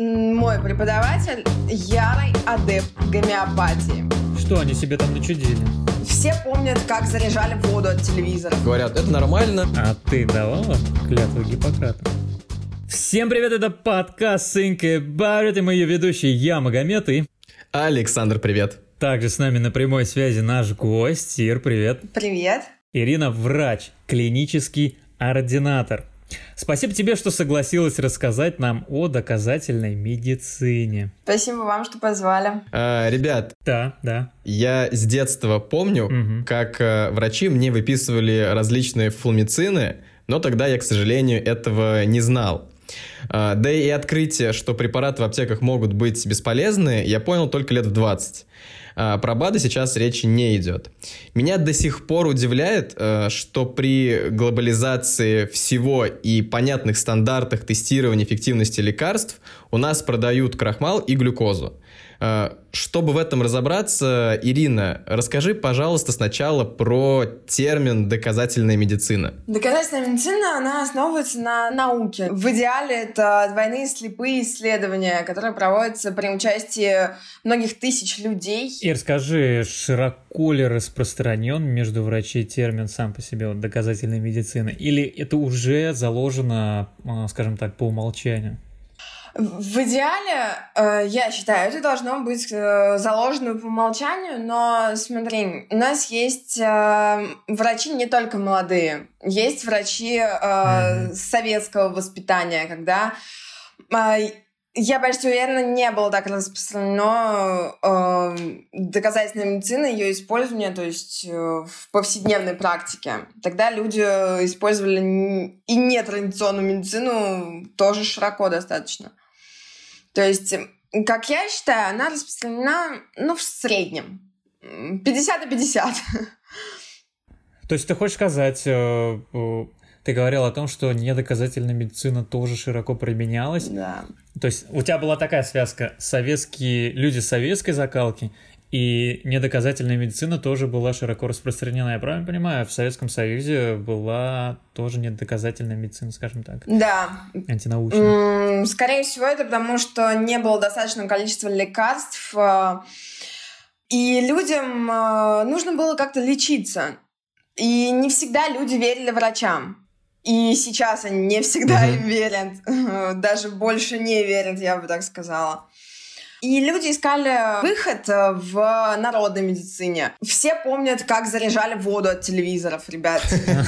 Мой преподаватель ярый адепт гомеопатии. Что они себе там начудили? Все помнят, как заряжали воду от телевизора. Говорят, это нормально. А ты давала клятву Гиппократа? Всем привет, это подкаст «Сынка и Барит», и мы ее ведущие, я, Магомед, и... Александр, привет. Также с нами на прямой связи наш гость, Ир, привет. Привет. Ирина – врач, клинический ординатор. Спасибо тебе, что согласилась рассказать нам о доказательной медицине. Спасибо вам, что позвали. Ребят, да. Я с детства помню, как врачи мне выписывали различные фуфломицины, но тогда я, к сожалению, этого не знал. Да и открытие, что препараты в аптеках могут быть бесполезны, я понял только лет в 20. Про БАДы сейчас речи не идет. Меня до сих пор удивляет, что при глобализации всего и понятных стандартах тестирования эффективности лекарств у нас продают крахмал и глюкозу. Чтобы в этом разобраться, Ирина, расскажи, пожалуйста, сначала про термин «доказательная медицина». Доказательная медицина, она основывается на науке. В идеале это двойные слепые исследования, которые проводятся при участии многих тысяч людей. И расскажи, широко ли распространен между врачей термин сам по себе вот, «доказательная медицина», или это уже заложено, скажем так, по умолчанию? В идеале, я считаю, это должно быть заложено по умолчанию, но смотри, у нас есть врачи не только молодые, есть врачи советского воспитания, когда, я почти уверена, не было так распространено доказательная медицина, ее использование, то есть в повседневной практике. Тогда люди использовали и нетрадиционную медицину тоже широко достаточно. То есть, как я считаю, она распространена, в среднем. 50 на 50. То есть ты хочешь сказать, ты говорил о том, что недоказательная медицина тоже широко применялась. Да. То есть у тебя была такая связка: советские люди советской закалки и недоказательная медицина тоже была широко распространена. Я правильно понимаю, в Советском Союзе была тоже недоказательная медицина, скажем так. Да. Антинаучная. Скорее всего, это потому, что не было достаточного количества лекарств, и людям нужно было как-то лечиться. И не всегда люди верили врачам. И сейчас они не всегда им верят. Даже больше не верят, я бы так сказала. И люди искали выход в народной медицине. Все помнят, как заряжали воду от телевизоров, ребят.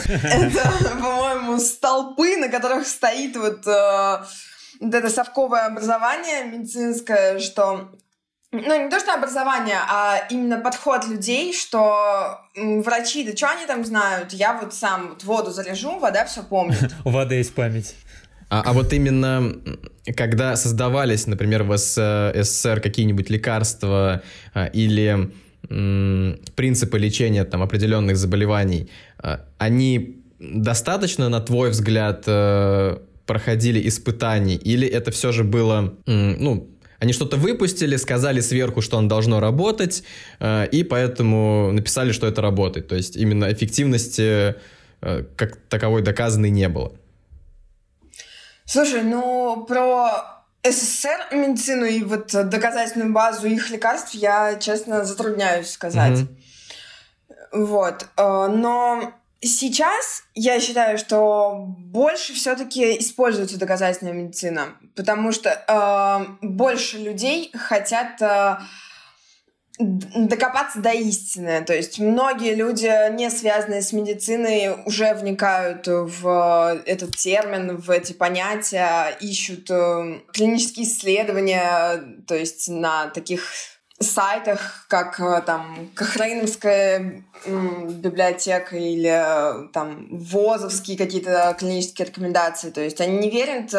Это, по-моему, столпы, на которых стоит вот это совковое образование медицинское, что... не то что образование, а именно подход людей, что врачи, да что они там знают, я вот сам воду заряжу, вода все помнит. У воды есть память. А вот именно, когда создавались, например, в СССР какие-нибудь лекарства или принципы лечения там, определенных заболеваний, они достаточно, на твой взгляд, проходили испытаний? Или это все же было... Они что-то выпустили, сказали сверху, что оно должно работать, и поэтому написали, что это работает. То есть именно эффективности как таковой доказанной не было. Слушай, про СССР медицину и вот доказательную базу их лекарств я, честно, затрудняюсь сказать. Вот. Но... Сейчас я считаю, что больше все-таки используется доказательная медицина, потому что больше людей хотят докопаться до истины. То есть многие люди, не связанные с медициной, уже вникают в этот термин, в эти понятия, ищут клинические исследования, то есть на таких... сайтах, как там Кахрейновская библиотека или там ВОЗовские какие-то клинические рекомендации. То есть они не верят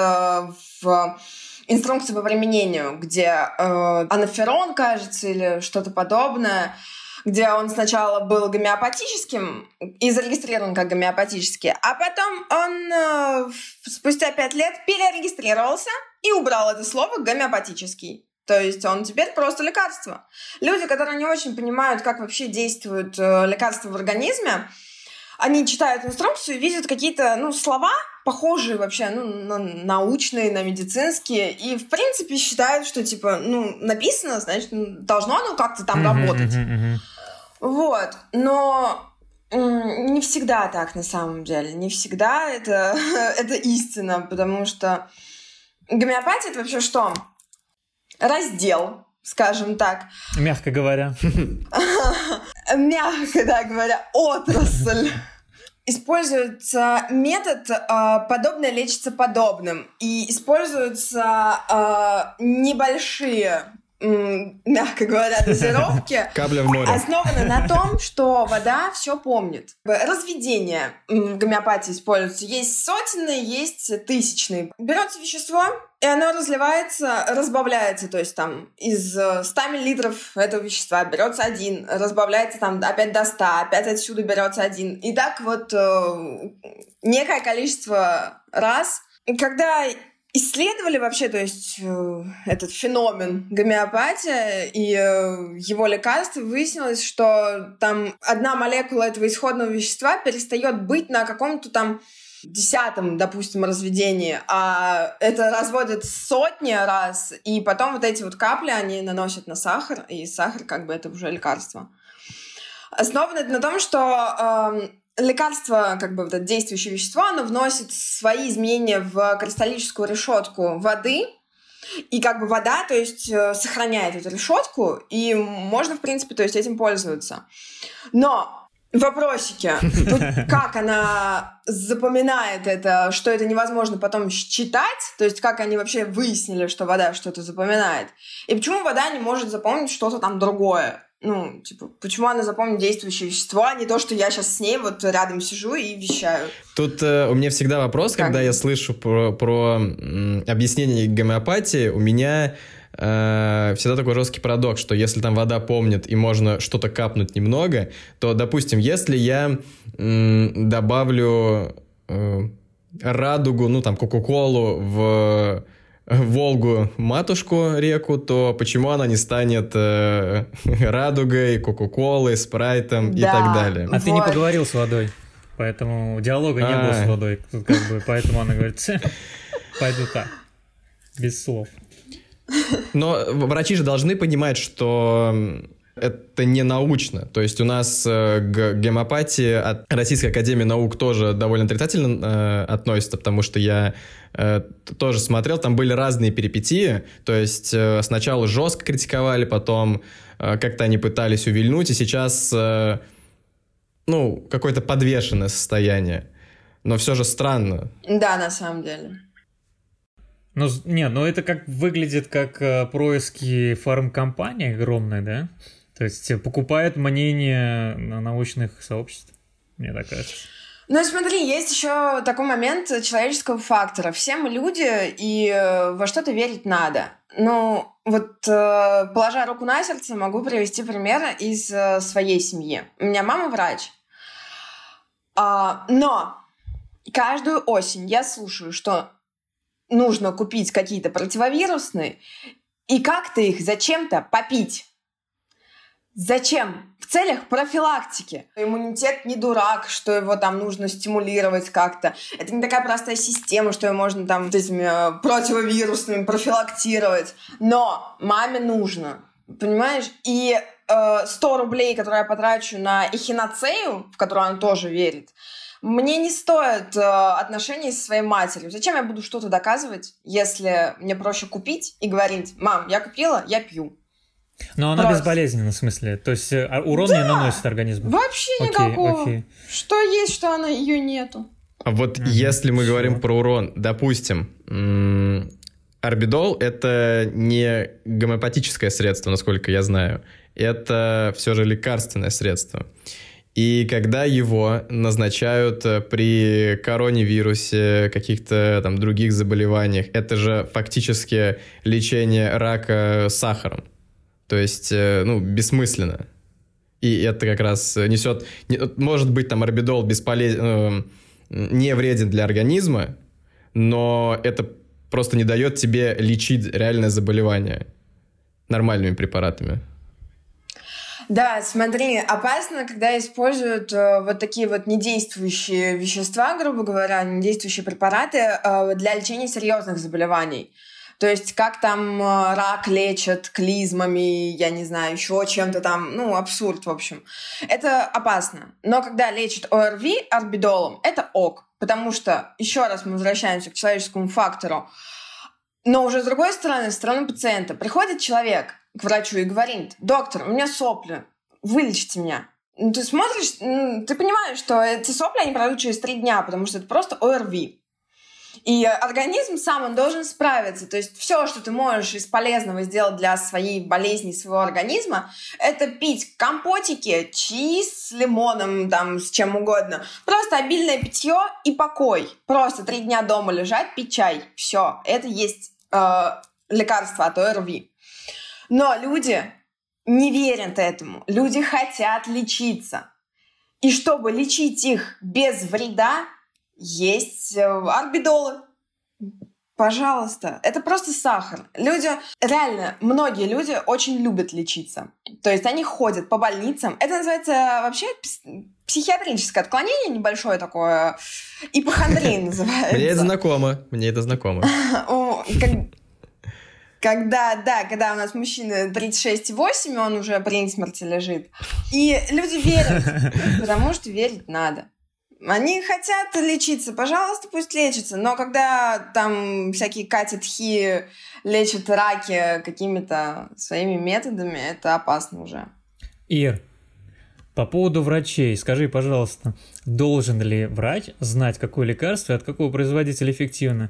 в инструкции по применению, где анаферон, кажется, или что-то подобное, где он сначала был гомеопатическим и зарегистрирован как гомеопатический, а потом он спустя 5 лет перерегистрировался и убрал это слово «гомеопатический». То есть он теперь просто лекарство. Люди, которые не очень понимают, как вообще действуют лекарства в организме, они читают инструкцию и видят какие-то слова, похожие вообще, ну, на научные, на медицинские, и, в принципе, считают, что, типа, ну, написано, значит, должно оно как-то там работать. Вот, но не всегда так, на самом деле, не всегда это истина, потому что гомеопатия — это вообще что? Раздел, скажем так. Мягко говоря. Мягко, да, говоря, отрасль. Используется метод «подобное лечится подобным». И используются небольшие, мягко говоря, дозировки, основаны на том, что вода все помнит. Разведение в гомеопатии используется. Есть сотенные, есть тысячные. Берется вещество, и оно разливается, разбавляется. То есть там из 100 мл этого вещества берется один, разбавляется там опять до 100, опять отсюда берется один. И так вот некое количество раз. Когда исследовали вообще, то есть, этот феномен гомеопатия и его лекарства, выяснилось, что там одна молекула этого исходного вещества перестает быть на каком-то там 10-м, допустим, разведении, а это разводят сотни раз, и потом вот эти вот капли они наносят на сахар, и сахар как бы это уже лекарство. Основано это на том, что лекарство, как бы вот это действующее вещество, оно вносит свои изменения в кристаллическую решетку воды, и как бы вода, то есть, сохраняет эту решетку, и можно, в принципе, то есть, этим пользоваться. Но вопросики. Тут как она запоминает это, что это невозможно потом считать, то есть как они вообще выяснили, что вода что-то запоминает, и почему вода не может запомнить что-то там другое. Ну, типа, почему она запомнит действующее вещество, а не то, что я сейчас с ней вот рядом сижу и вещаю. Тут у меня всегда вопрос, как? Когда я слышу про объяснение гомеопатии, у меня всегда такой жесткий парадокс, что если там вода помнит и можно что-то капнуть немного, то, допустим, если я добавлю радугу, ну, там, Кока-Колу в Волгу, матушку, реку, то почему она не станет радугой, Кока-Колой, Спрайтом, да, и так далее. А вот. Ты не поговорил с водой, поэтому диалога не было с водой, как бы, поэтому она говорит, пойду так, без слов. Но врачи же должны понимать, что это не научно. То есть у нас гомеопатия от Российской Академии Наук тоже довольно отрицательно относится, потому что я тоже смотрел, там были разные перипетии. То есть сначала жестко критиковали, потом как-то они пытались увильнуть, и сейчас ну, какое-то подвешенное состояние. Но все же странно. Да, на самом деле. Ну, нет, ну это как выглядит как происки фармкомпании огромной, да? То есть покупает мнение научных сообществ, мне так кажется. Ну, смотри, есть еще такой момент человеческого фактора. Все мы люди, и во что-то верить надо. Ну, вот, положа руку на сердце, могу привести пример из своей семьи. У меня мама врач. Но каждую осень я слушаю, что нужно купить какие-то противовирусные и как-то их зачем-то попить. Зачем? В целях профилактики. Иммунитет не дурак, что его там нужно стимулировать как-то. Это не такая простая система, что ее можно там этими противовирусными профилактировать. Но маме нужно, понимаешь? И 100 рублей, которые я потрачу на эхинацею, в которую она тоже верит, мне не стоит отношений со своей матерью. Зачем я буду что-то доказывать, если мне проще купить и говорить: «Мам, я купила, я пью». Но она безболезненна, в смысле? То есть урон не наносит организму? Вообще никакого. Окей. Что есть, что она, ее нету. А вот если мы говорим про урон, допустим, Арбидол — это не гомеопатическое средство, насколько я знаю. Это все же лекарственное средство. И когда его назначают при коронавирусе, каких-то там других заболеваниях, это же фактически лечение рака сахаром. То есть, ну, бессмысленно. И это как раз несет... Может быть, там арбидол не вреден для организма, но это просто не дает тебе лечить реальное заболевание нормальными препаратами. Да, смотри, опасно, когда используют вот такие вот недействующие вещества, грубо говоря, недействующие препараты для лечения серьезных заболеваний. То есть как там рак лечат клизмами, я не знаю, еще чем-то там, ну, абсурд, в общем. Это опасно. Но когда лечат ОРВИ арбидолом, это ок. Потому что, еще раз мы возвращаемся к человеческому фактору, но уже с другой стороны, со стороны пациента. Приходит человек к врачу и говорит: доктор, у меня сопли, вылечите меня. Ты смотришь, ты понимаешь, что эти сопли, они пройдут через 3 дня, потому что это просто ОРВИ. И организм сам, он должен справиться. То есть все, что ты можешь из полезного сделать для своей болезни, своего организма, это пить компотики, чаи с лимоном, там, с чем угодно. Просто обильное питье и покой. Просто 3 дня дома лежать, пить чай. Все. Это есть лекарство от ОРВИ. Но люди не верят этому. Люди хотят лечиться. И чтобы лечить их без вреда, есть арбидолы. Пожалуйста. Это просто сахар. Люди, реально, многие люди очень любят лечиться. То есть они ходят по больницам. Это называется вообще психиатрическое отклонение небольшое такое. Ипохондрия называется. Мне это знакомо. Когда у нас мужчина 36,8, он уже при смерти лежит. И люди верят, потому что верить надо. Они хотят лечиться, пожалуйста, пусть лечатся. Но когда там всякие катетхи лечат раки какими-то своими методами, это опасно уже. Ир, по поводу врачей, скажи, пожалуйста, должен ли врач знать, какое лекарство и от какого производителя эффективно?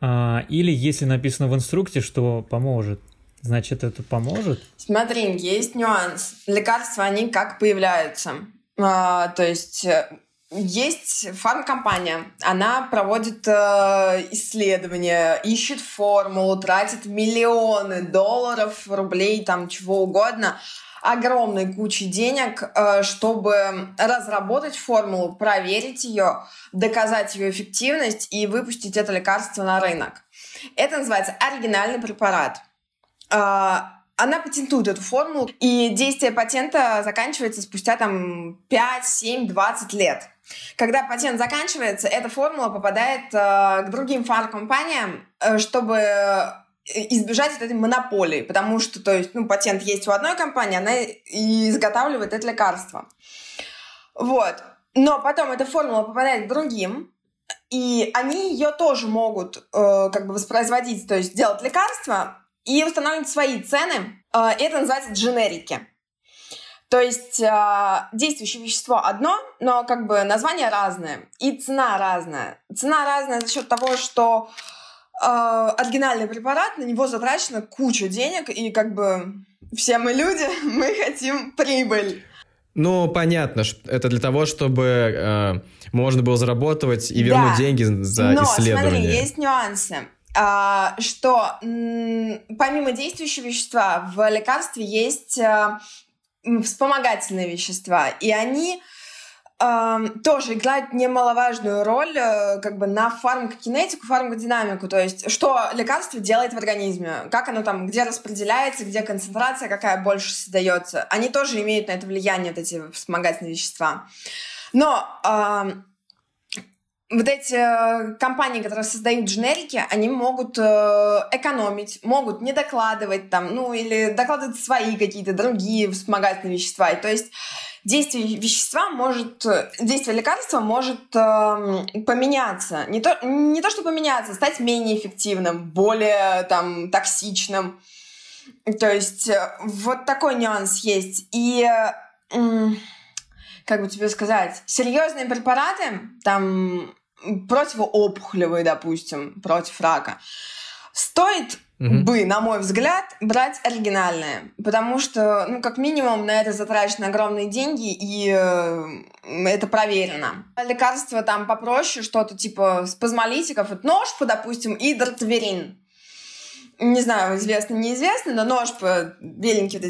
Или если написано в инструкте, что поможет, значит, это поможет? Смотри, есть нюанс. Лекарства, они как появляются. То есть... Есть фармкомпания, она проводит исследования, ищет формулу, тратит миллионы долларов, рублей, там чего угодно, огромной кучи денег, чтобы разработать формулу, проверить ее, доказать ее эффективность и выпустить это лекарство на рынок. Это называется оригинальный препарат. Она патентует эту формулу, и действие патента заканчивается спустя там 5, 7, 20 лет. Когда патент заканчивается, эта формула попадает к другим фармкомпаниям, чтобы избежать вот этой монополии, потому что, то есть, ну, патент есть у одной компании, она и изготавливает это лекарство. Вот. Но потом эта формула попадает к другим, и они ее тоже могут как бы воспроизводить, то есть делать лекарство, и устанавливать свои цены. Это называется дженерики. То есть действующее вещество одно, но как бы название разное. И цена разная. Цена разная за счет того, что оригинальный препарат, на него затрачено куча денег, и как бы все мы люди, мы хотим прибыль. Ну, понятно, это для того, чтобы можно было зарабатывать и вернуть деньги за исследование. Но, смотри, есть нюансы. Что помимо действующего вещества в лекарстве есть вспомогательные вещества, и они тоже играют немаловажную роль как бы на фармкокинетику, фармкодинамику, то есть что лекарство делает в организме, как оно там, где распределяется, где концентрация, какая больше сдаётся. Они тоже имеют на это влияние, вот эти вспомогательные вещества. Но... Вот эти компании, которые создают дженерики, они могут экономить, могут не докладывать там, ну или докладывать свои какие-то другие вспомогательные вещества. И то есть действие лекарства может поменяться. Не то, что поменяться, стать менее эффективным, более там токсичным. То есть вот такой нюанс есть. И... как бы тебе сказать, серьезные препараты, там, противоопухолевые, допустим, против рака, стоит бы, на мой взгляд, брать оригинальные, потому что, ну, как минимум, на это затрачены огромные деньги, и это проверено. Лекарства там попроще, что-то типа спазмолитиков, это ножпа, допустим, и дартаверин. Не знаю, известно-неизвестно, но ножпа, беленькие,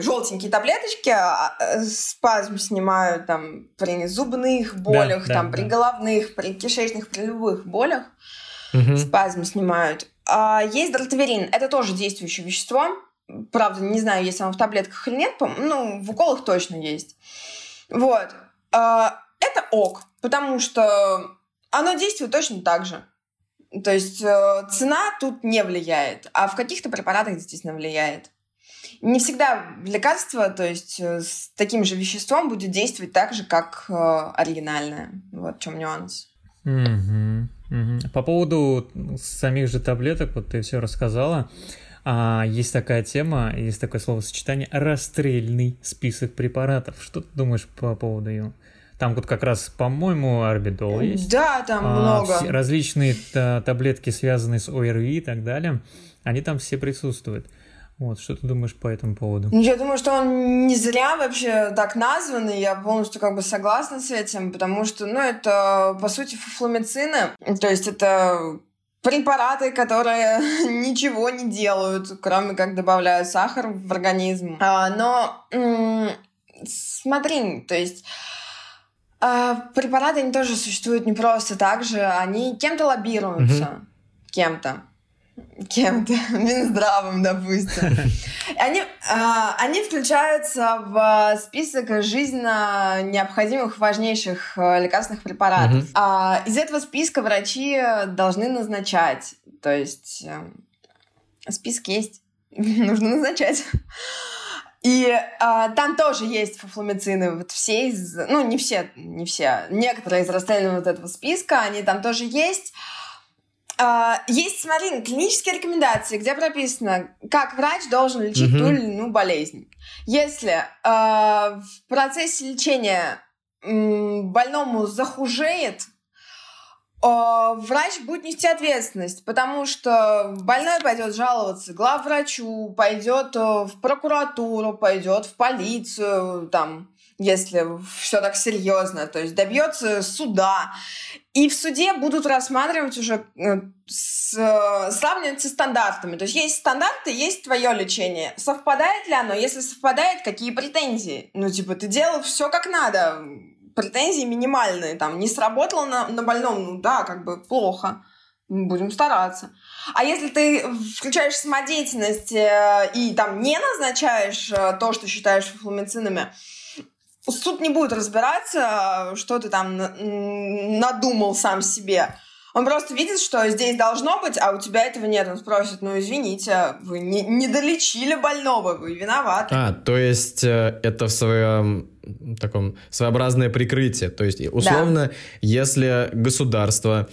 желтенькие таблеточки, спазм снимают там при зубных болях, при головных, при кишечных, при любых болях спазм снимают. А есть дартаверин, это тоже действующее вещество, Правда, не знаю, есть она в таблетках или нет. Ну, в уколах точно есть. Вот. Это ок, потому что оно действует точно так же. То есть цена тут не влияет, а в каких-то препаратах действительно влияет. Не всегда лекарство, то есть с таким же веществом, будет действовать так же, как оригинальное. Вот в чем нюанс. По поводу самих же таблеток, вот ты все рассказала. Есть такая тема, есть такое словосочетание — расстрельный список препаратов. Что ты думаешь по поводу его? Там вот как раз, по-моему, Арбидол есть. Да, там много. Различные таблетки, связанные с ОРВИ и так далее, они там все присутствуют. Вот, что ты думаешь по этому поводу? Я думаю, что он не зря вообще так назван, и я полностью как бы согласна с этим, потому что, ну, это, по сути, фуфломицины, то есть это препараты, которые ничего не делают, кроме как добавляют сахар в организм. Но смотри, то есть препараты, они тоже существуют не просто так же, они кем-то лоббируются, кем-то, Минздравом, допустим. Они включаются в список жизненно необходимых, важнейших лекарственных препаратов. Из этого списка врачи должны назначать. То есть список есть, нужно назначать. И там тоже есть фуфломицины. Вот все из... Ну, не все. Некоторые из расстрельного вот этого списка, они там тоже есть. Есть, смотри, клинические рекомендации, где прописано, как врач должен лечить ту или иную болезнь. Если в процессе лечения больному захужеет, врач будет нести ответственность, потому что больной пойдет жаловаться главврачу, пойдет в прокуратуру, пойдет в полицию, там, если все так серьезно, то есть добьется суда. И в суде будут рассматривать уже, сравнивать со стандартами. То есть есть стандарты, есть твое лечение. Совпадает ли оно? Если совпадает, какие претензии? Ну, типа, ты делал все как надо, претензии минимальные. Там, не сработало на больном, ну да, как бы плохо. Будем стараться. А если ты включаешь самодеятельность и там не назначаешь то, что считаешь фуфломицинами, суд не будет разбираться, что ты там надумал сам себе. Он просто видит, что здесь должно быть, а у тебя этого нет. Он спросит: ну, извините, вы не долечили больного, вы виноваты. То есть это в своем таком своеобразное прикрытие. То есть условно, да, если государство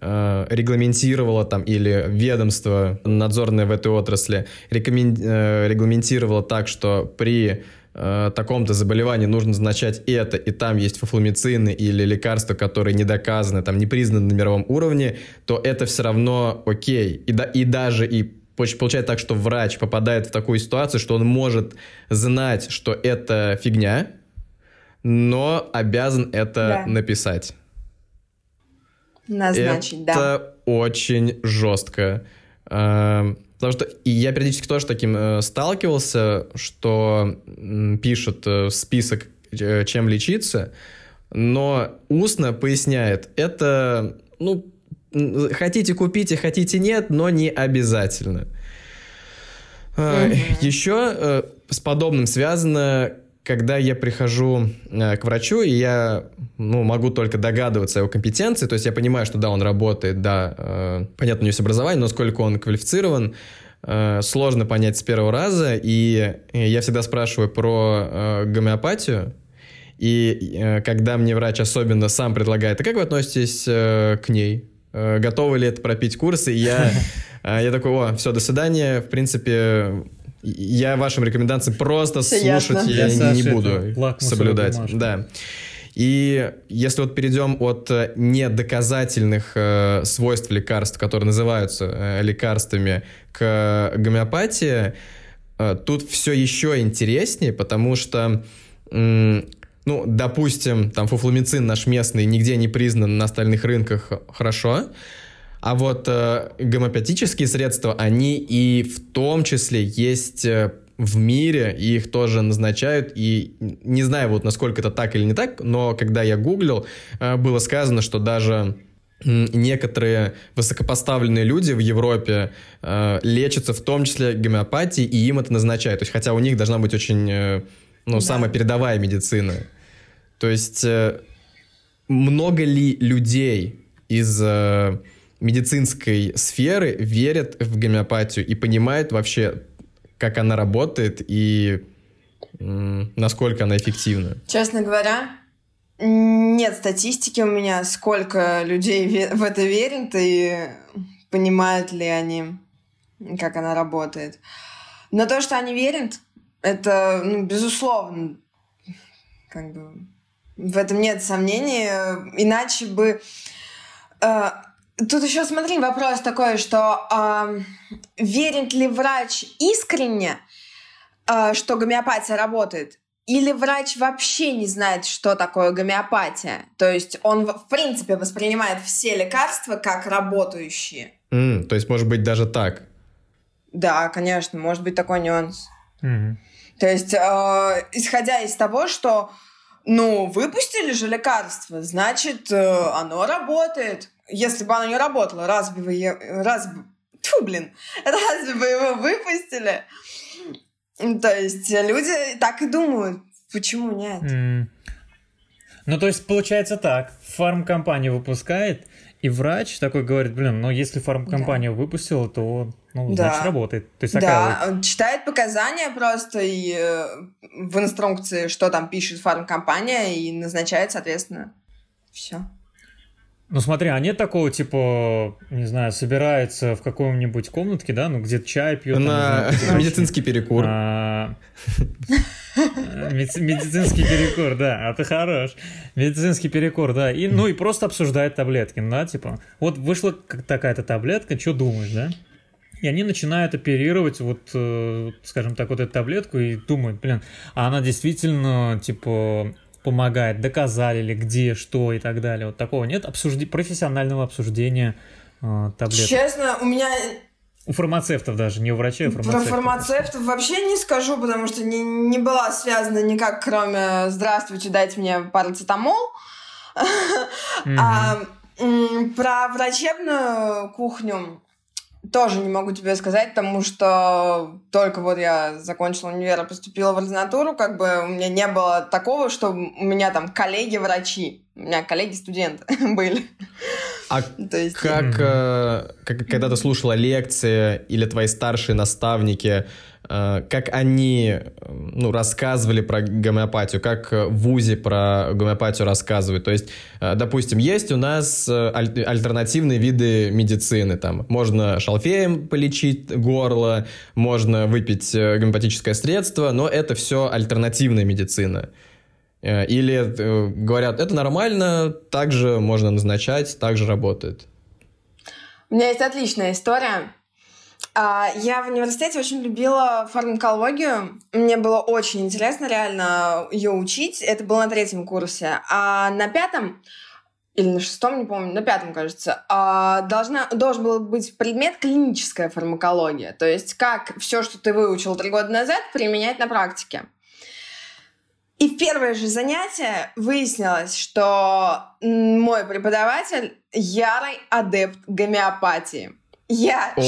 регламентировало там, или ведомство надзорное в этой отрасли регламентировало так, что при таком-то заболевании нужно назначать это, и там есть фуфломицины или лекарства, которые не доказаны, там не признаны на мировом уровне, то это все равно окей. И даже получается так, что врач попадает в такую ситуацию, что он может знать, что это фигня, но обязан это написать. Назначить, да. Это очень жестко. Потому что и я периодически тоже таким сталкивался, что пишут список, чем лечиться, но устно поясняет: это, ну, хотите купите, хотите нет, но не обязательно. Еще с подобным связано, когда я прихожу к врачу, и я могу только догадываться о его компетенции, то есть я понимаю, что да, он работает, да, понятно, у него есть образование, но сколько он квалифицирован, сложно понять с первого раза, и я всегда спрашиваю про гомеопатию, и когда мне врач особенно сам предлагает: а как вы относитесь к ней? Готовы ли это пропить курсы? И я такой: о, все, до свидания, в принципе... Я вашим рекомендациям просто все слушать я не буду соблюдать. Да. И если вот перейдем от недоказательных свойств лекарств, которые называются лекарствами, к гомеопатии, тут все еще интереснее, потому что, допустим, там фуфломицин наш местный нигде не признан на остальных рынках, хорошо. А вот гомеопатические средства, они и в том числе есть в мире, и их тоже назначают, и не знаю, вот насколько это так или не так, но когда я гуглил, было сказано, что даже некоторые высокопоставленные люди в Европе лечатся в том числе гомеопатией, и им это назначают. То есть, хотя у них должна быть очень самая передовая медицина. То есть много ли людей из медицинской сферы верят в гомеопатию и понимают вообще, как она работает и насколько она эффективна? Честно говоря, нет статистики у меня, сколько людей в это верят и понимают ли они, как она работает. Но то, что они верят, это, безусловно, как бы в этом нет сомнений. Иначе бы... Тут еще, смотри, вопрос такой, что верит ли врач искренне, что гомеопатия работает? Или врач вообще не знает, что такое гомеопатия? То есть он, в принципе, воспринимает все лекарства как работающие. То есть, может быть, даже так? Да, конечно, может быть такой нюанс. То есть, исходя из того, что, выпустили же лекарство, значит, оно работает. Если бы оно не работало, разве бы его выпустили? То есть люди так и думают, почему нет? То есть получается так, фармкомпания выпускает, и врач такой говорит, если фармкомпания выпустила, то, значит, работает. То есть, он читает показания просто и в инструкции, что там пишет фармкомпания, и назначает, соответственно, все. Смотри, а нет такого, собирается в какой-нибудь комнатке, где чай пьет? На медицинский перекур. Медицинский перекур, да, а ты хорош. Медицинский перекур, да, и просто обсуждает таблетки, вот вышла такая-то таблетка, что думаешь, да? И они начинают оперировать, эту таблетку и думают, а она действительно, помогает, доказали ли, где, что и так далее. Вот такого нет профессионального обсуждения таблеток. Честно, у меня... У фармацевтов даже, не у врачей, а фармацевтов. Про фармацевтов вообще не скажу, потому что не была связана никак, кроме «Здравствуйте, дайте мне парацетамол». Про врачебную кухню тоже не могу тебе сказать, потому что только я закончила универ и поступила в ординатуру, у меня не было такого, что у меня там коллеги-врачи, у меня коллеги-студенты были. А когда ты слушала лекции или твои старшие наставники, как они рассказывали про гомеопатию, как в ВУЗе про гомеопатию рассказывают? То есть, допустим, есть у нас альтернативные виды медицины. Там можно шалфеем полечить горло, можно выпить гомеопатическое средство, но это все альтернативная медицина. Или говорят, это нормально, так же можно назначать, так же работает. У меня есть отличная история. Я в университете очень любила фармакологию. Мне было очень интересно реально ее учить. Это было на 3 курсе. А на 5 или на 6, не помню, на 5, кажется, должен был быть предмет клиническая фармакология. То есть как все, что ты выучил 3 года назад, применять на практике. И в первое же занятие выяснилось, что мой преподаватель ярый адепт гомеопатии. Я 6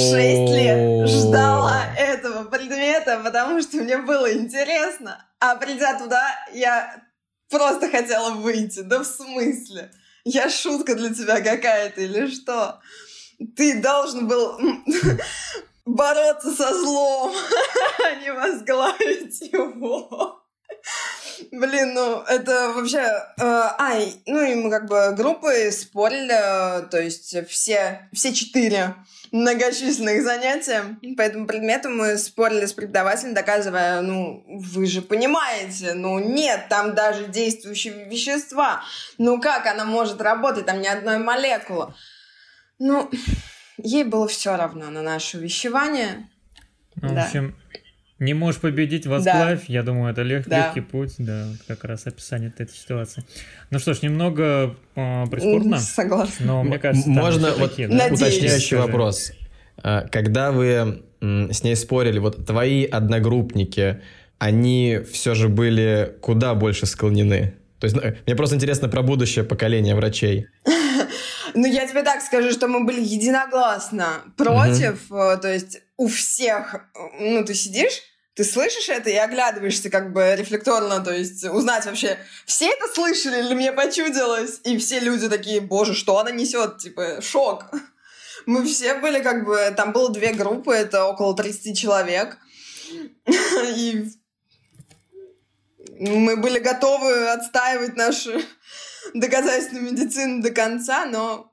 лет ждала этого предмета, потому что мне было интересно. А придя туда, я просто хотела выйти. Да в смысле? Я шутка для тебя какая-то или что? Ты должен был... бороться со злом, а не возглавить его. Это вообще... и мы группы спорили, то есть все 4 многочисленных занятия по этому предмету мы спорили с преподавателем, доказывая, вы же понимаете, нет, там даже действующие вещества, как она может работать, там ни одной молекулы. Ей было все равно на наше увещевание. В общем... Не можешь победить, возглавь. Да. Я думаю, это легкий путь. Да, как раз описание этой ситуации. Что ж, немного прискорбно. Согласна. Но, мне кажется, можно уточняющий вопрос. Когда вы с ней спорили, твои одногруппники, они все же были куда больше склонены? То есть, мне просто интересно про будущее поколение врачей. Ну, я тебе так скажу, что мы были единогласно против. То есть у всех... Ну, ты сидишь, ты слышишь это и оглядываешься как бы рефлекторно, то есть узнать вообще, все это слышали или мне почудилось? И все люди такие, боже, что она несет? Типа, шок. Мы все были как бы... Там было две группы, это около 30 человек. И мы были готовы отстаивать нашу доказательную медицину до конца, но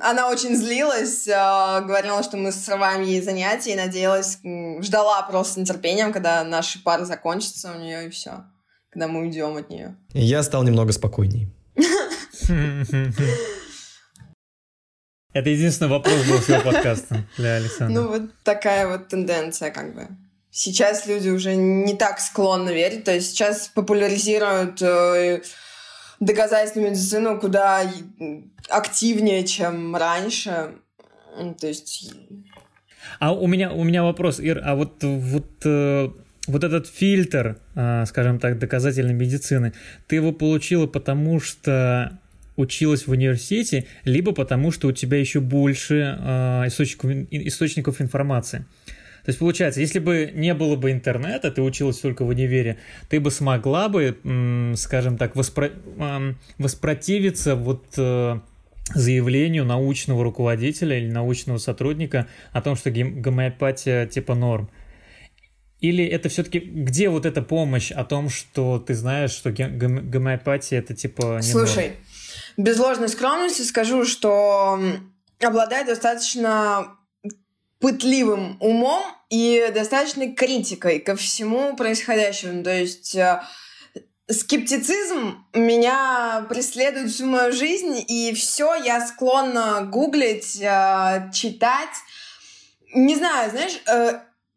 она очень злилась, говорила, что мы срываем ей занятия, и надеялась, ждала просто с нетерпением, когда наши пары закончатся у нее, и все, когда мы уйдем от нее. И я стал немного спокойней. Это единственный вопрос был всего подкаста для Александра. Ну, вот такая вот тенденция, как бы. Сейчас люди уже не так склонны верить, то есть сейчас популяризируют доказательную медицину куда активнее, чем раньше. То есть... А у меня вопрос, Ир, а вот этот фильтр, скажем так, доказательной медицины, ты его получила потому, что училась в университете, либо потому, что у тебя еще больше источников информации? То есть, получается, если бы не было бы интернета, ты училась только в универе, ты бы смогла бы, скажем так, воспротивиться вот заявлению научного руководителя или научного сотрудника о том, что гомеопатия типа норм. Или это все-таки, где вот эта помощь о том, что ты знаешь, что гомеопатия это типа... не Слушай, норм? Без ложной скромности скажу, что обладает достаточно... пытливым умом и достаточной критикой ко всему происходящему. То есть скептицизм меня преследует всю мою жизнь, и все я склонна гуглить, читать. Не знаю, знаешь,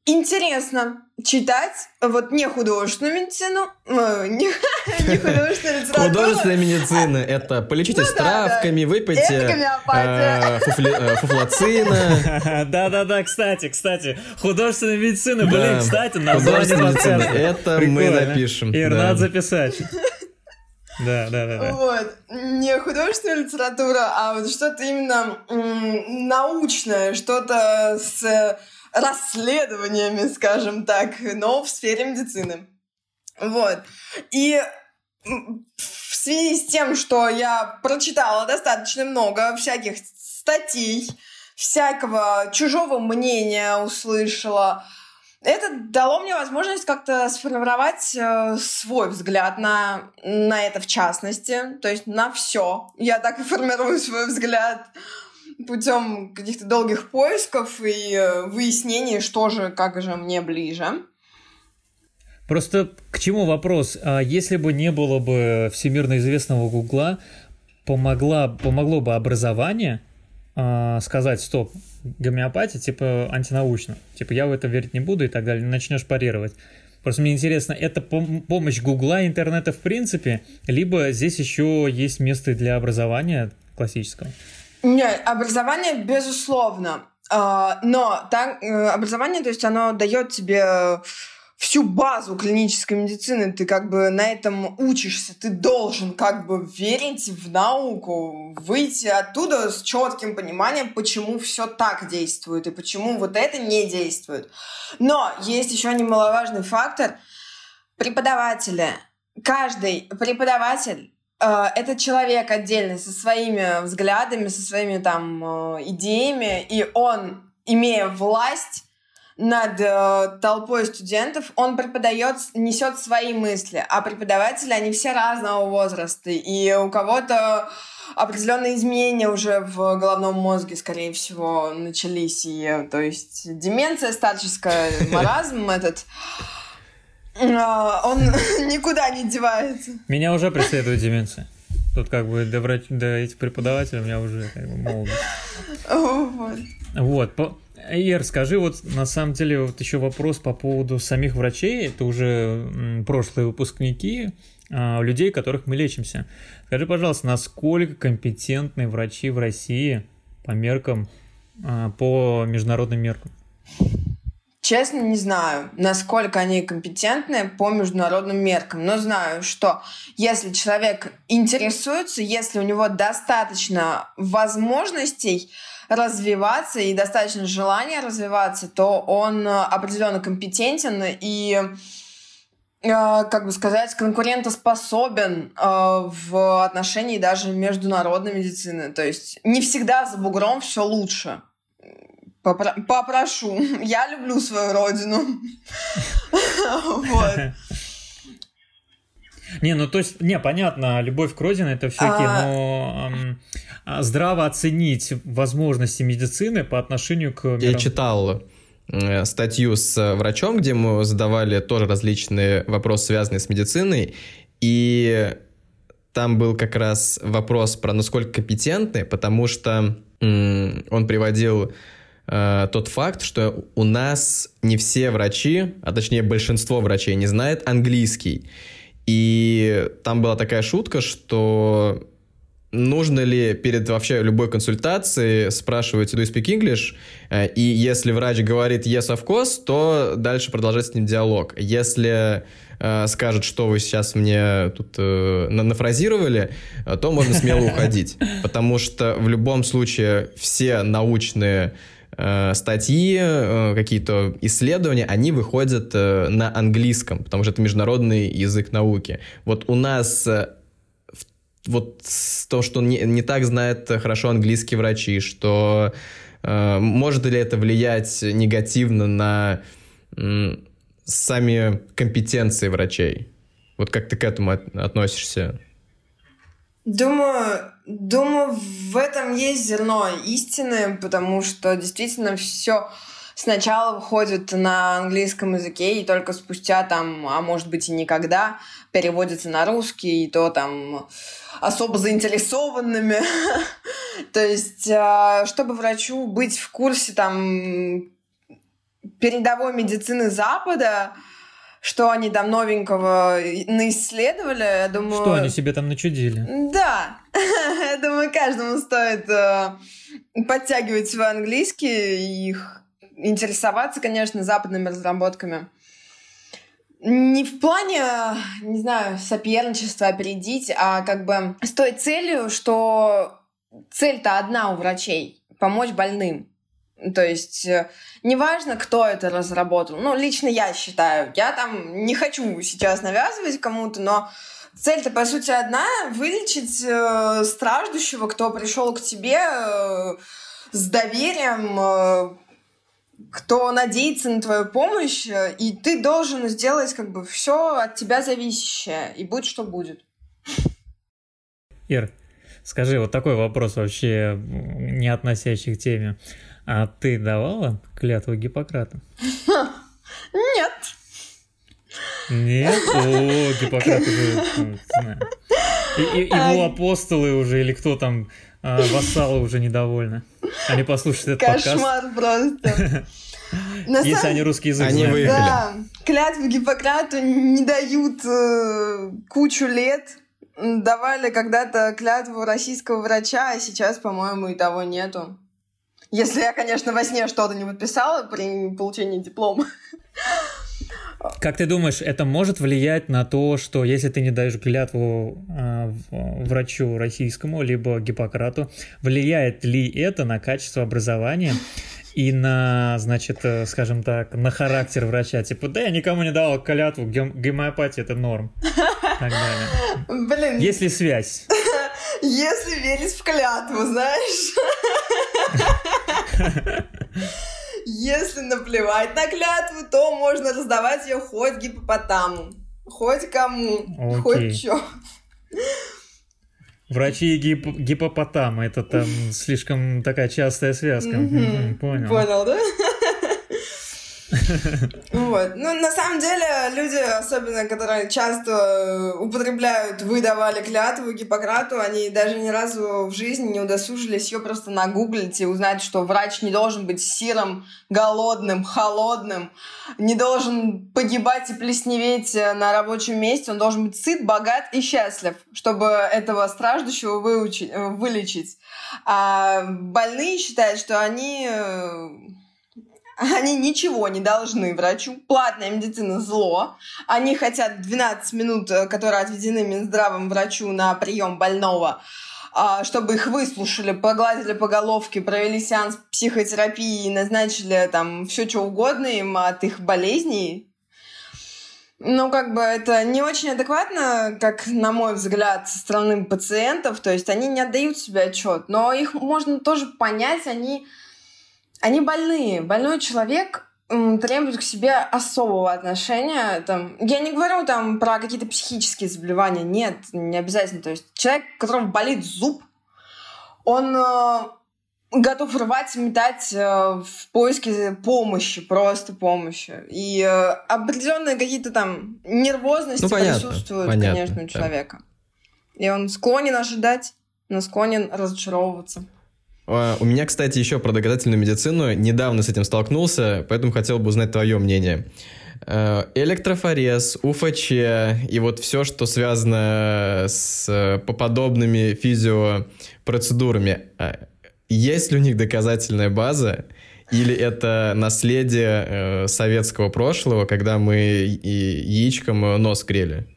интересно читать вот не художественную медицину, не художественную литературу. Художественная медицина — это полечитесь травками, выпейте фуфлоцина. Да-да-да, кстати, художественная медицина, блин, кстати, название подкаста. Это мы напишем. Ир, надо записать. Да. Вот. Не художественная литература, а вот что-то именно научное, что-то с расследованиями, скажем так, но в сфере медицины. Вот. И в связи с тем, что я прочитала достаточно много всяких статей, всякого чужого мнения услышала, это дало мне возможность как-то сформировать свой взгляд на это в частности, то есть на все. Я так и формирую свой взгляд путем каких-то долгих поисков и выяснений, что же, как же мне ближе. Просто к чему вопрос? Если бы не было бы всемирно известного Гугла, помогло бы образование сказать «стоп, гомеопатия типа антинаучна, типа я в это верить не буду» и так далее, начнешь парировать. Просто мне интересно, это помощь Гугла и интернета в принципе, либо здесь еще есть место для образования классического? Нет, образование, безусловно, но образование, то есть оно дает тебе всю базу клинической медицины, ты как бы на этом учишься, ты должен как бы верить в науку, выйти оттуда с четким пониманием, почему все так действует и почему вот это не действует. Но есть еще немаловажный фактор – преподаватели. Каждый преподаватель это человек отдельный со своими взглядами, со своими там идеями, и он, имея власть над толпой студентов, он преподает, несет свои мысли, а преподаватели, они все разного возраста, и у кого-то определенные изменения уже в головном мозге, скорее всего, начались, и, то есть деменция старческая, маразм этот... Он никуда не девается. Меня уже преследует деменция. Тут как бы до этих преподавателей у меня уже как бы молодость. Вот. Ир, скажи, вот на самом деле вот еще вопрос по поводу самих врачей. Это уже прошлые выпускники, людей, которых мы лечимся. Скажи, пожалуйста, насколько компетентны врачи в России по меркам, по международным меркам? Честно, не знаю, насколько они компетентны по международным меркам, но знаю, что если человек интересуется, если у него достаточно возможностей развиваться и достаточно желания развиваться, то он определенно компетентен и, как бы сказать, конкурентоспособен в отношении даже международной медицины. То есть не всегда за бугром все лучше. Попрошу. Я люблю свою родину. Не, ну то есть, не, понятно, любовь к родине — это всякие, но здраво оценить возможности медицины по отношению к... Я читал статью с врачом, где мы задавали тоже различные вопросы, связанные с медициной, и там был как раз вопрос про насколько компетентны, потому что он приводил тот факт, что у нас не все врачи, а точнее большинство врачей не знает английский. И там была такая шутка, что нужно ли перед вообще любой консультацией спрашивать «Do you speak English?» И если врач говорит «Yes, of course», то дальше продолжать с ним диалог. Если скажет, что вы сейчас мне тут нафразировали, то можно смело уходить. Потому что в любом случае все научные статьи, какие-то исследования, они выходят на английском, потому что это международный язык науки. Вот у нас вот то, что не так знают хорошо английские врачи, что может ли это влиять негативно на сами компетенции врачей? Вот как ты к этому относишься? Думаю, в этом есть зерно истины, потому что действительно все сначала выходит на английском языке, и только спустя там, а может быть и никогда, переводится на русский, и то там особо заинтересованными. То есть, чтобы врачу быть в курсе там передовой медицины Запада, что они там новенького наисследовали, я думаю... Что они себе там начудили. Да, я думаю, каждому стоит подтягивать свой английский и интересоваться, конечно, западными разработками. Не в плане, не знаю, соперничества опередить, а как бы с той целью, что цель-то одна у врачей — помочь больным. То есть неважно, кто это разработал. Ну, лично я считаю. Я там не хочу сейчас навязывать кому-то, но цель-то, по сути, одна — вылечить страждущего, кто пришел к тебе с доверием, кто надеется на твою помощь, и ты должен сделать как бы все от тебя зависящее, и будь что будет. Ир, скажи, вот такой вопрос вообще не относящий к теме. А ты давала клятву Гиппократа? Нет. Нет? О, Гиппократ уже... Его апостолы уже, или кто там, вассалы уже недовольны. Они послушают этот подкаст. Кошмар просто. Если они русский язык знают. Они выехали. Да, клятву Гиппократу не дают кучу лет. Давали когда-то клятву российского врача, а сейчас, по-моему, и того нету. Если я, конечно, во сне что-то не подписала при получении диплома. Как ты думаешь, это может влиять на то, что если ты не даешь клятву врачу российскому, либо Гиппократу, влияет ли это на качество образования и на, значит, скажем так, на характер врача? Типа, да, я никому не давал клятву, гомеопатия — это норм. Так далее. Блин. Есть ли связь? Если верить в клятву, знаешь. Если наплевать на клятву, то можно раздавать ее хоть гиппопотаму, хоть кому, окей, хоть чё. Врачи и гиппопотамы — это там слишком такая частая связка. Понял, да? Вот. Ну, на самом деле, люди, особенно, которые часто употребляют «вы давали клятву Гиппократу», они даже ни разу в жизни не удосужились ее просто нагуглить и узнать, что врач не должен быть сирым, голодным, холодным, не должен погибать и плесневеть на рабочем месте, он должен быть сыт, богат и счастлив, чтобы этого страждущего вылечить. А больные считают, что они... Они ничего не должны врачу. Платная медицина – зло. Они хотят 12 минут, которые отведены Минздравом врачу на прием больного, чтобы их выслушали, погладили по головке, провели сеанс психотерапии и назначили там все, что угодно им от их болезней. Ну, как бы это не очень адекватно, как, на мой взгляд, со стороны пациентов. То есть они не отдают себе отчет, но их можно тоже понять. Они больные. Больной человек требует к себе особого отношения. Там, я не говорю там про какие-то психические заболевания. Нет, не обязательно. То есть человек, у которого болит зуб, он готов рвать, метать в поиске помощи, просто помощи. И определенные какие-то там нервозности присутствуют, конечно, у человека. Да. И он склонен ожидать, но склонен разочаровываться. У меня, кстати, еще про доказательную медицину. Недавно с этим столкнулся, поэтому хотел бы узнать твое мнение. Электрофорез, УФЧ и вот все, что связано с подобными физиопроцедурами. Есть ли у них доказательная база? Или это наследие советского прошлого, когда мы яичком нос грели?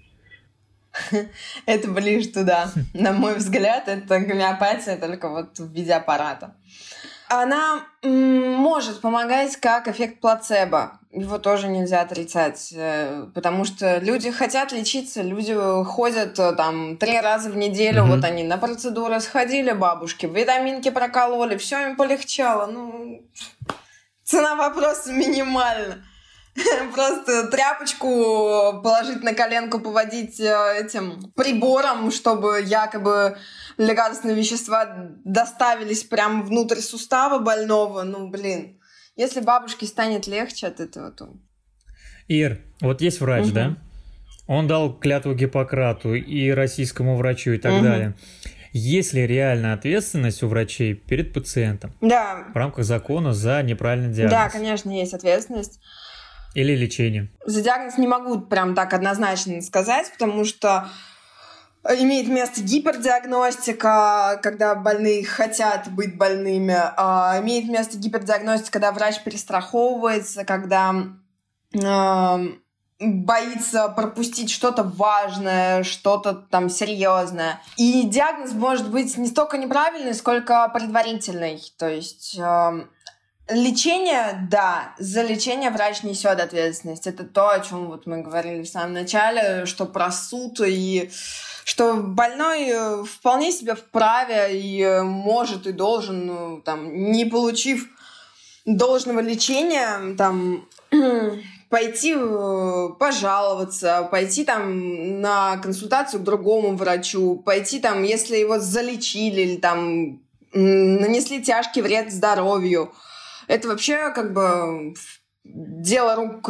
Это ближе туда. На мой взгляд, это гомеопатия только вот в виде аппарата. Она может помогать как эффект плацебо. Его тоже нельзя отрицать, потому что люди хотят лечиться, люди ходят там 3 раза в неделю, вот они на процедуры сходили, бабушки, витаминки прокололи, все им полегчало. Ну, цена вопроса минимальна. Просто тряпочку положить на коленку, поводить этим прибором, чтобы якобы лекарственные вещества доставились прямо внутрь сустава больного. Ну, блин, если бабушке станет легче от этого, то... Ир, вот есть врач, да? Он дал клятву Гиппократу и российскому врачу и так далее. Есть ли реальная ответственность у врачей перед пациентом? Да. В рамках закона за неправильный диагноз? Да, конечно, есть ответственность. Или лечение? За диагноз не могу прям так однозначно сказать, потому что имеет место гипердиагностика, когда больные хотят быть больными, имеет место гипердиагностика, когда врач перестраховывается, когда боится пропустить что-то важное, что-то там серьезное. И диагноз может быть не столько неправильный, сколько предварительный, то есть... Лечение, да, за лечение врач несет ответственность. Это то, о чем вот мы говорили в самом начале, что про суд и что больной вполне себе вправе и может и должен, ну, там, не получив должного лечения, там, пойти пожаловаться, пойти там на консультацию к другому врачу, пойти там, если его залечили или там нанесли тяжкий вред здоровью. Это вообще как бы дело рук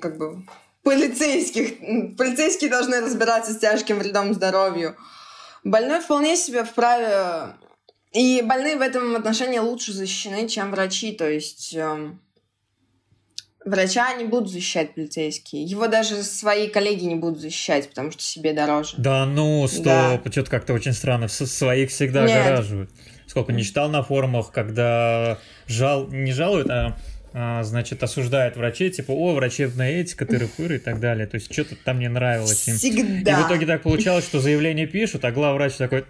как бы полицейских. Полицейские должны разбираться с тяжким вредом здоровью. Больной вполне себе вправе. И больные в этом отношении лучше защищены, чем врачи. То есть врача не будут защищать полицейские. Его даже свои коллеги не будут защищать, потому что себе дороже. Да ну, стоп. Да. Что-то как-то очень странно. Своих всегда огораживают. Сколько не читал на форумах, когда не жалуют, значит, осуждают врачей, типа, о, врачебная этика, тыры-пыры и так далее. То есть что-то там не нравилось им. Всегда. И в итоге так получалось, что заявление пишут, а главврач такой,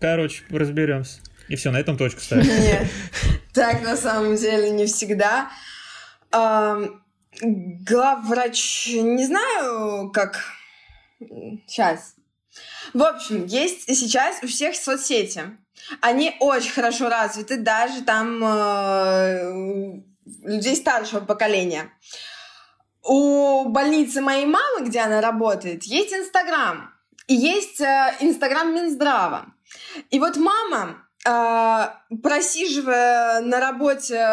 короче, разберемся. И все, на этом точку ставят. Нет, так на самом деле не всегда. Главврач, не знаю, как... Сейчас. В общем, есть сейчас у всех соцсети. Они очень хорошо развиты, даже там людей старшего поколения. У больницы моей мамы, где она работает, есть Инстаграм. И есть Инстаграм Минздрава. И вот мама, просиживая на работе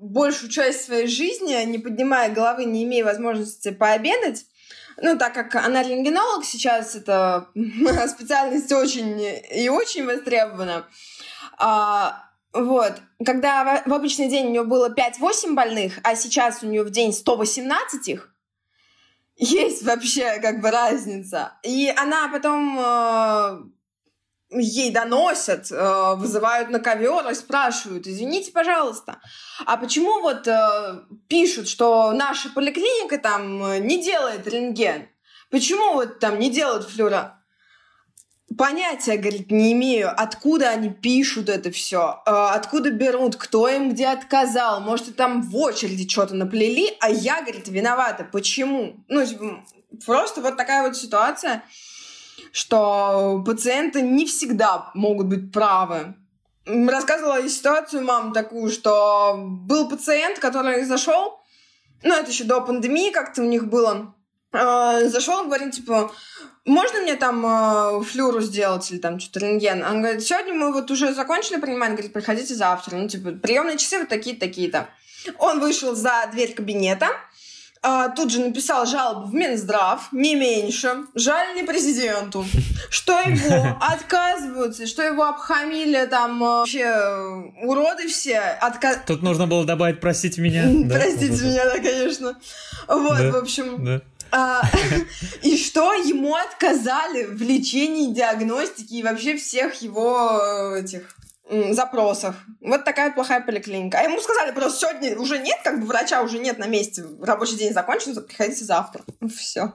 большую часть своей жизни, не поднимая головы, не имея возможности пообедать, ну, так как она рентгенолог, сейчас эта специальность очень и очень востребована. Вот. Когда в обычный день у нее было 5-8 больных, а сейчас у нее в день 118 их, есть вообще как бы разница. И она потом ей доносят, вызывают на ковер и спрашивают: извините, пожалуйста, а почему вот пишут, что наша поликлиника там не делает рентген? Почему вот там не делают флюоро? Понятия, говорит, не имею, откуда они пишут это все, откуда берут, кто им где отказал, может, там в очереди что-то наплели, а я, говорит, виновата. Почему? Ну, типа, просто вот такая вот ситуация, что пациенты не всегда могут быть правы. Рассказывала ситуацию маму такую, что был пациент, который зашел, ну, это еще до пандемии как-то у них было, зашел, говорит, типа: можно мне там флюору сделать или там что-то рентген? Он говорит: сегодня мы вот уже закончили принимать, говорит, приходите завтра. Ну, типа, приемные часы вот такие-то, такие-то. Он вышел за дверь кабинета, тут же написал жалобу в Минздрав, не меньше, жаль не президенту, что его отказываются, что его обхамили там вообще уроды все. Тут нужно было добавить «простите меня». Простите меня, да, конечно. Вот, в общем... И что ему отказали в лечении, диагностике и вообще всех его этих запросов. Вот такая плохая поликлиника. А ему сказали просто: сегодня уже нет, как бы врача уже нет на месте, рабочий день закончен, приходите завтра. Все.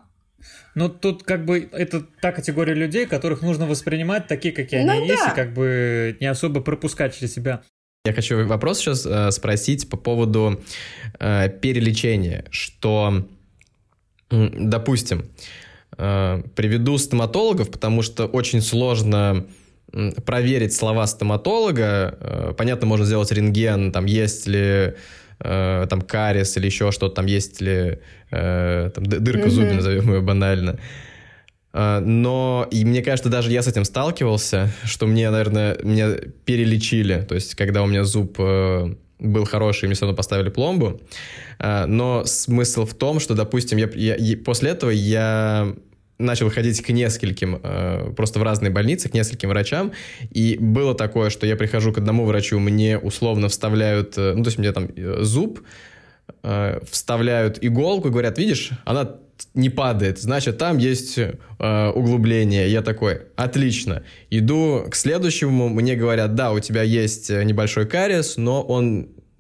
Ну, тут как бы это та категория людей, которых нужно воспринимать такие, какие они есть, и как бы не особо пропускать через себя. Я хочу вопрос сейчас спросить по поводу перелечения, что... Допустим, приведу стоматологов, потому что очень сложно проверить слова стоматолога. Понятно, можно сделать рентген, там, есть ли там кариес или еще что-то, там, есть ли там, дырка в зубе, назовем ее банально. Но, и мне кажется, даже я с этим сталкивался, что мне, наверное, меня перелечили. То есть, когда у меня зуб... был хороший, мне все равно поставили пломбу. Но смысл в том, что, допустим, я после этого я начал ходить к нескольким, просто в разные больницы, к нескольким врачам. И было такое, что я прихожу к одному врачу, мне условно вставляют, ну, то есть мне там зуб, вставляют иголку и говорят: видишь, она не падает, значит, там есть углубление. Я такой: отлично. Иду к следующему, мне говорят: да, у тебя есть небольшой кариес, но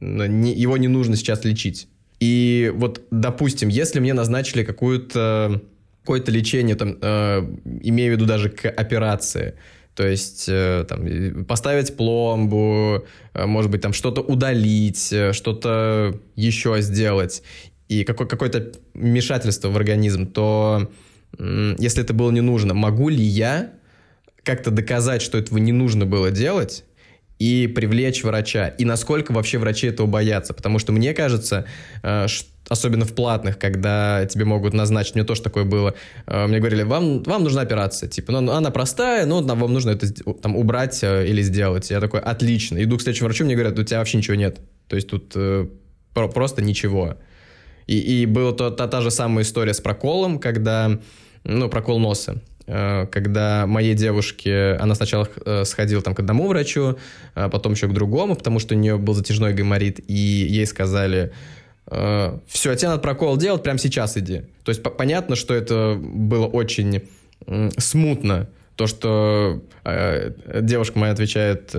его не нужно сейчас лечить. И вот, допустим, если мне назначили какое-то лечение, там, имею в виду даже к операции, то есть там, поставить пломбу, может быть, там что-то удалить, что-то еще сделать, и какое-то вмешательство в организм, то если это было не нужно, могу ли я как-то доказать, что этого не нужно было делать, и привлечь врача? И насколько вообще врачи этого боятся? Потому что мне кажется, особенно в платных, когда тебе могут назначить, мне тоже такое было, мне говорили: вам нужна операция, типа, ну, она простая, но вам нужно это там убрать или сделать. Я такой: отлично. Иду к следующему врачу, мне говорят: у тебя вообще ничего нет. То есть тут просто ничего. И была та же самая история с проколом, когда, ну, прокол носа, когда моей девушке, она сначала сходила там к одному врачу, потом еще к другому, потому что у нее был затяжной гайморит, и ей сказали: все, тебе надо прокол делать, прямо сейчас иди. То есть понятно, что это было очень смутно, то, что девушка моя отвечает: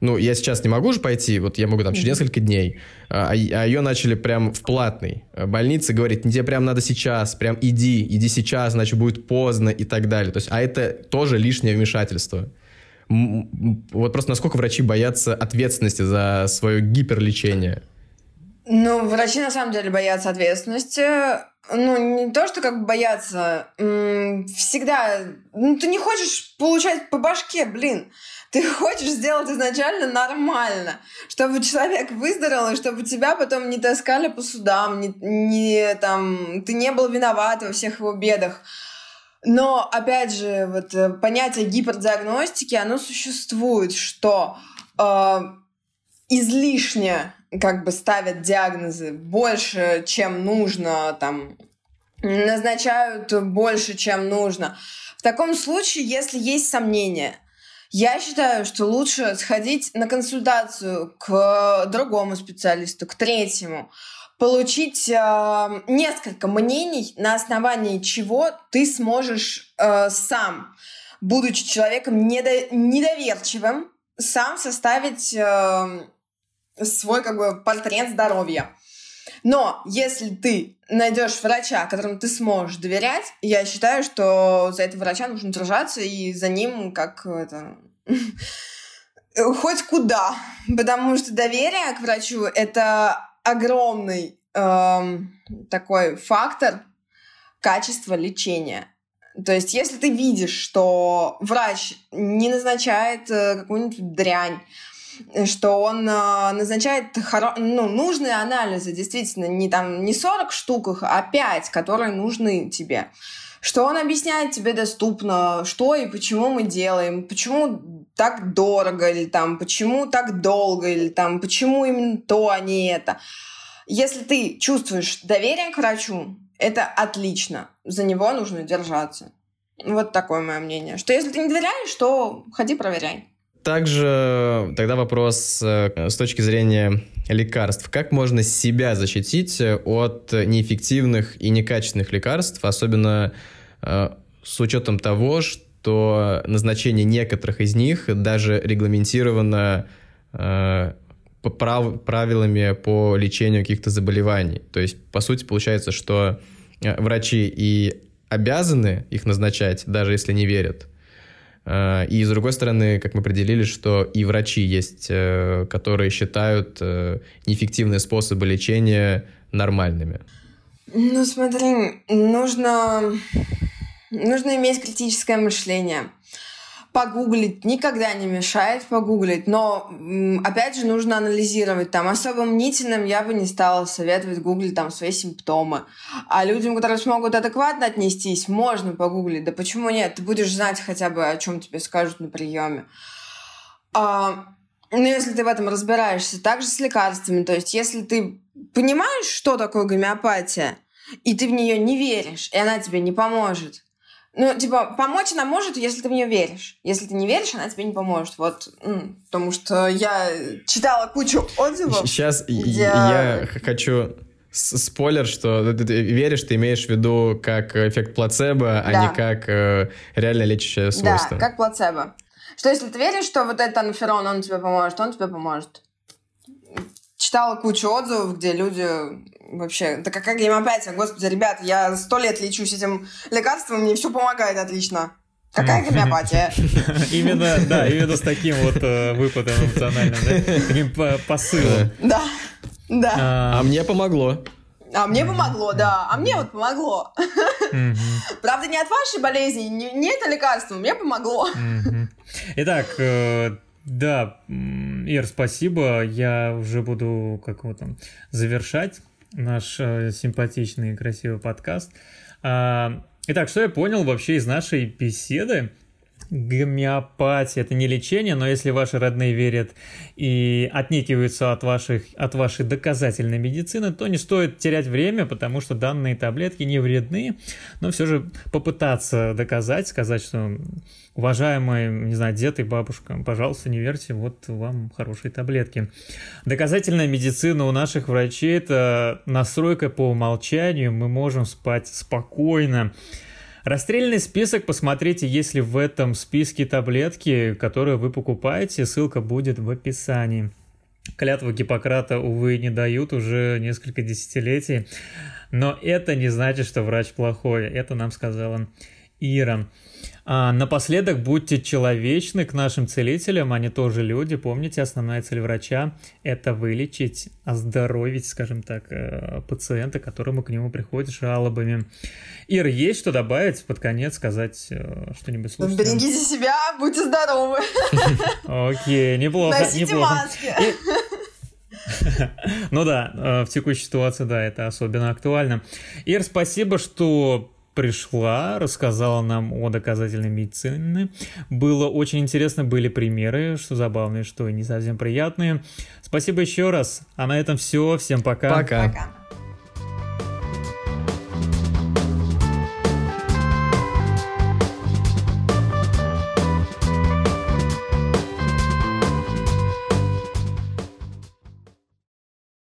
ну, я сейчас не могу же пойти, вот я могу там через несколько дней. А ее начали прям в платной больнице говорить: тебе прям надо сейчас, прям иди сейчас, иначе будет поздно и так далее. То есть, а это тоже лишнее вмешательство. Вот просто насколько врачи боятся ответственности за свое гиперлечение? Ну, врачи на самом деле боятся ответственности. Ну, не то, что как бы боятся. Всегда... Ну, ты не хочешь получать по башке, блин. Ты хочешь сделать изначально нормально. Чтобы человек выздоровел, и чтобы тебя потом не таскали по судам, там, ты не был виноват во всех его бедах. Но, опять же, вот понятие гипердиагностики, оно существует, что излишне... как бы ставят диагнозы больше, чем нужно, там, назначают больше, чем нужно. В таком случае, если есть сомнения, я считаю, что лучше сходить на консультацию к другому специалисту, к третьему, получить несколько мнений, на основании чего ты сможешь сам будучи человеком недоверчивым, сам составить свой как бы портрет здоровья. Но если ты найдешь врача, которому ты сможешь доверять, я считаю, что за этого врача нужно держаться и за ним как это хоть куда, потому что доверие к врачу — это огромный такой фактор качества лечения. То есть, если ты видишь, что врач не назначает какую-нибудь дрянь, что он назначает нужные анализы, действительно, не 40 штук, а 5, которые нужны тебе, что он объясняет тебе доступно, что и почему мы делаем, почему так дорого, или там, почему так долго, или там, почему именно то, а не это. Если ты чувствуешь доверие к врачу, это отлично, за него нужно держаться. Вот такое мое мнение, что если ты не доверяешь, то ходи проверяй. Также тогда вопрос с точки зрения лекарств. Как можно себя защитить от неэффективных и некачественных лекарств, особенно с учетом того, что назначение некоторых из них даже регламентировано правилами по лечению каких-то заболеваний. То есть, по сути, получается, что врачи и обязаны их назначать, даже если не верят. И, с другой стороны, как мы определили, что и врачи есть, которые считают неэффективные способы лечения нормальными. Ну, смотри, нужно иметь критическое мышление. Погуглить никогда не мешает погуглить, но, опять же, нужно анализировать. Там особо мнительным я бы не стала советовать гуглить там свои симптомы. А людям, которые смогут адекватно отнестись, можно погуглить. Да почему нет? Ты будешь знать хотя бы, о чем тебе скажут на приеме. Но если ты в этом разбираешься, также с лекарствами. То есть, если ты понимаешь, что такое гомеопатия, и ты в нее не веришь, и она тебе не поможет, помочь она может, если ты в нее веришь. Если ты не веришь, она тебе не поможет. Вот, потому что я читала кучу отзывов. Сейчас я хочу спойлер, что ты веришь, ты имеешь в виду как эффект плацебо, да, а не как реально лечащее свойство. Да, как плацебо. Что если ты веришь, что вот этот анаферон, он тебе поможет. Читала кучу отзывов, где люди вообще... Да какая гомеопатия? Господи, ребят, я 100 лет лечусь этим лекарством, мне все помогает отлично. Какая гомеопатия? Именно, да, именно с таким вот выпадом эмоциональным, да? Таким посылом. Да, да. А мне помогло. А мне помогло, да. А мне вот помогло. Правда, не от вашей болезни, не это лекарство, мне помогло. Итак, да... Ир, спасибо. Я уже буду завершать наш симпатичный и красивый подкаст. Итак, что я понял вообще из нашей беседы? Гомеопатия — это не лечение, но если ваши родные верят и отнекиваются от вашей доказательной медицины, то не стоит терять время, потому что данные таблетки не вредны, но все же попытаться доказать, сказать, что уважаемые, не знаю, дед и бабушка, пожалуйста, не верьте, вот вам хорошие таблетки. Доказательная медицина у наших врачей — это настройка по умолчанию, мы можем спать спокойно. Расстрельный список посмотрите, есть ли в этом списке таблетки, которые вы покупаете, ссылка будет в описании. Клятву Гиппократа, увы, не дают уже несколько десятилетий, но это не значит, что врач плохой, это нам сказала Ира. А напоследок будьте человечны к нашим целителям, они тоже люди, помните, основная цель врача – это вылечить, оздоровить, скажем так, пациента, которому к нему приходит с жалобами. Ира, есть что добавить, под конец сказать что-нибудь слушателям? Берегите себя, будьте здоровы. Окей, неплохо. Носите маски. Ну да, в текущей ситуации, да, это особенно актуально. Ир, спасибо, что... пришла, рассказала нам о доказательной медицине. Было очень интересно, были примеры, что забавные, что не совсем приятные. Спасибо еще раз. А на этом все. Всем пока. Пока.